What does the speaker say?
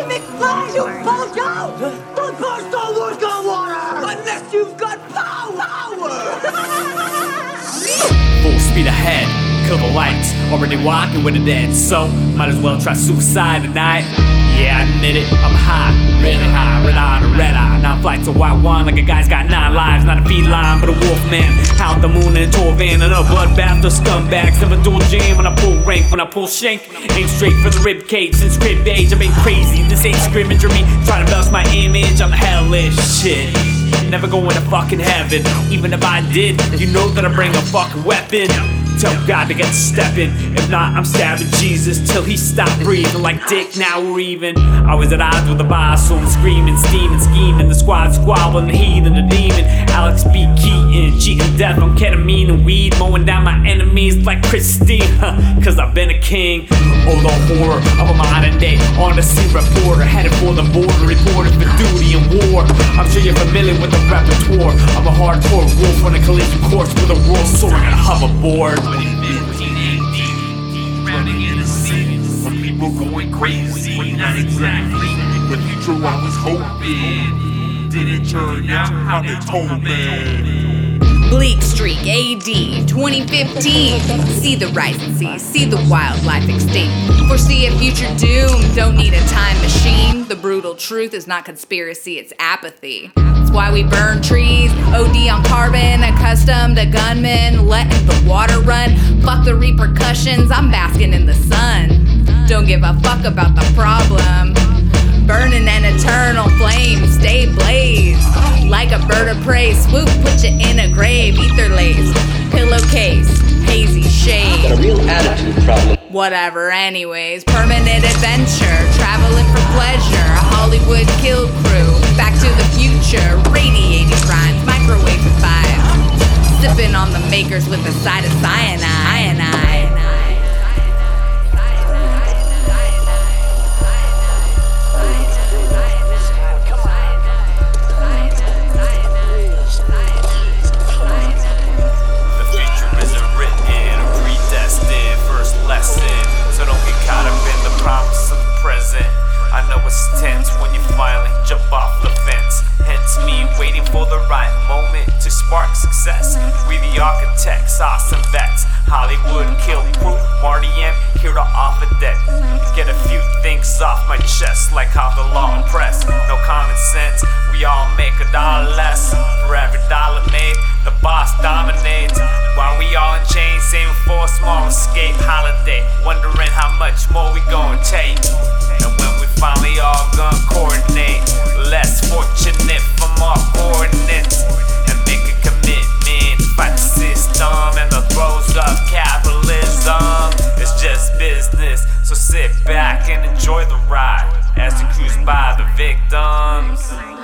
McFly, you bugged out! The first Star Wars got water! Unless you've got power! Full speed ahead, kill the lights. Already walking with the dead, so might as well try suicide tonight. Yeah, I admit it, I'm high, red eye to red eye. 9 flights of white wine, like a guy's got 9 lives. Not a feline, but a wolf man. Out the moon in a tour van, in a bloodbath of scumbags. Never dual jam when I pull rank, when I pull shank. Aim straight for the rib cage, since crib age I've been crazy. This ain't scrimmage or me, try to bust my image, I'm hellish shit. Never going to fucking heaven, even if I did, you know that I bring a fucking weapon. Tell God to get to stepping. If not, I'm stabbing Jesus till he stopped breathing. Like dick, now we're even. I was at odds with the boss, so I'm screaming, steaming, scheming. The squad squabbling, the heathen, the demon. Alex B. Keaton, cheating death on ketamine and weed. Mowing down my enemies like Christine, cause I've been a king. Oh, the horror of a modern day honesty reporter, headed for the border, reported for duty and war. I'm sure you're familiar with the repertoire. I'm a hardcore wolf on a collision course with a roar soaring on a hoverboard. 2015 AD, drowning in the sea. Some people going crazy, but not exactly the future I was hoping. Didn't turn out how they told me. Bleak Streak AD 2015. See the rising seas, see the wildlife extinct. Foresee a future doom, don't need a time machine. The brutal truth is not conspiracy, it's apathy. That's why we burn trees, OD on carbon, accustomed to gunmen, letting the water run. Fuck the repercussions, I'm basking in the sun. Don't give a fuck about the problem. Burning an eternal flame, stay blaze. Like a bird of prey, swoop, put you in a grave. Ether lace, pillowcase, hazy shade. Got a real attitude problem. Whatever, anyways. Permanent adventure, traveling for pleasure. A Hollywood kill crew, back to the future. Radiating rhymes, microwave vibes. Sipping on the makers with a side of cyanide. Spark success, we the architects, awesome vets, Hollywood kill proof, Marty M, here to offer debt. Get a few things off my chest, like how the long press, no common sense, we all make a dollar less. For every dollar made, the boss dominates, while we all in chains, saving for a small escape holiday, wondering how much more we gonna take. And when we finally all gonna coordinate, less fortunate from our coordinates. So sit back and enjoy the ride as you cruise by the victims.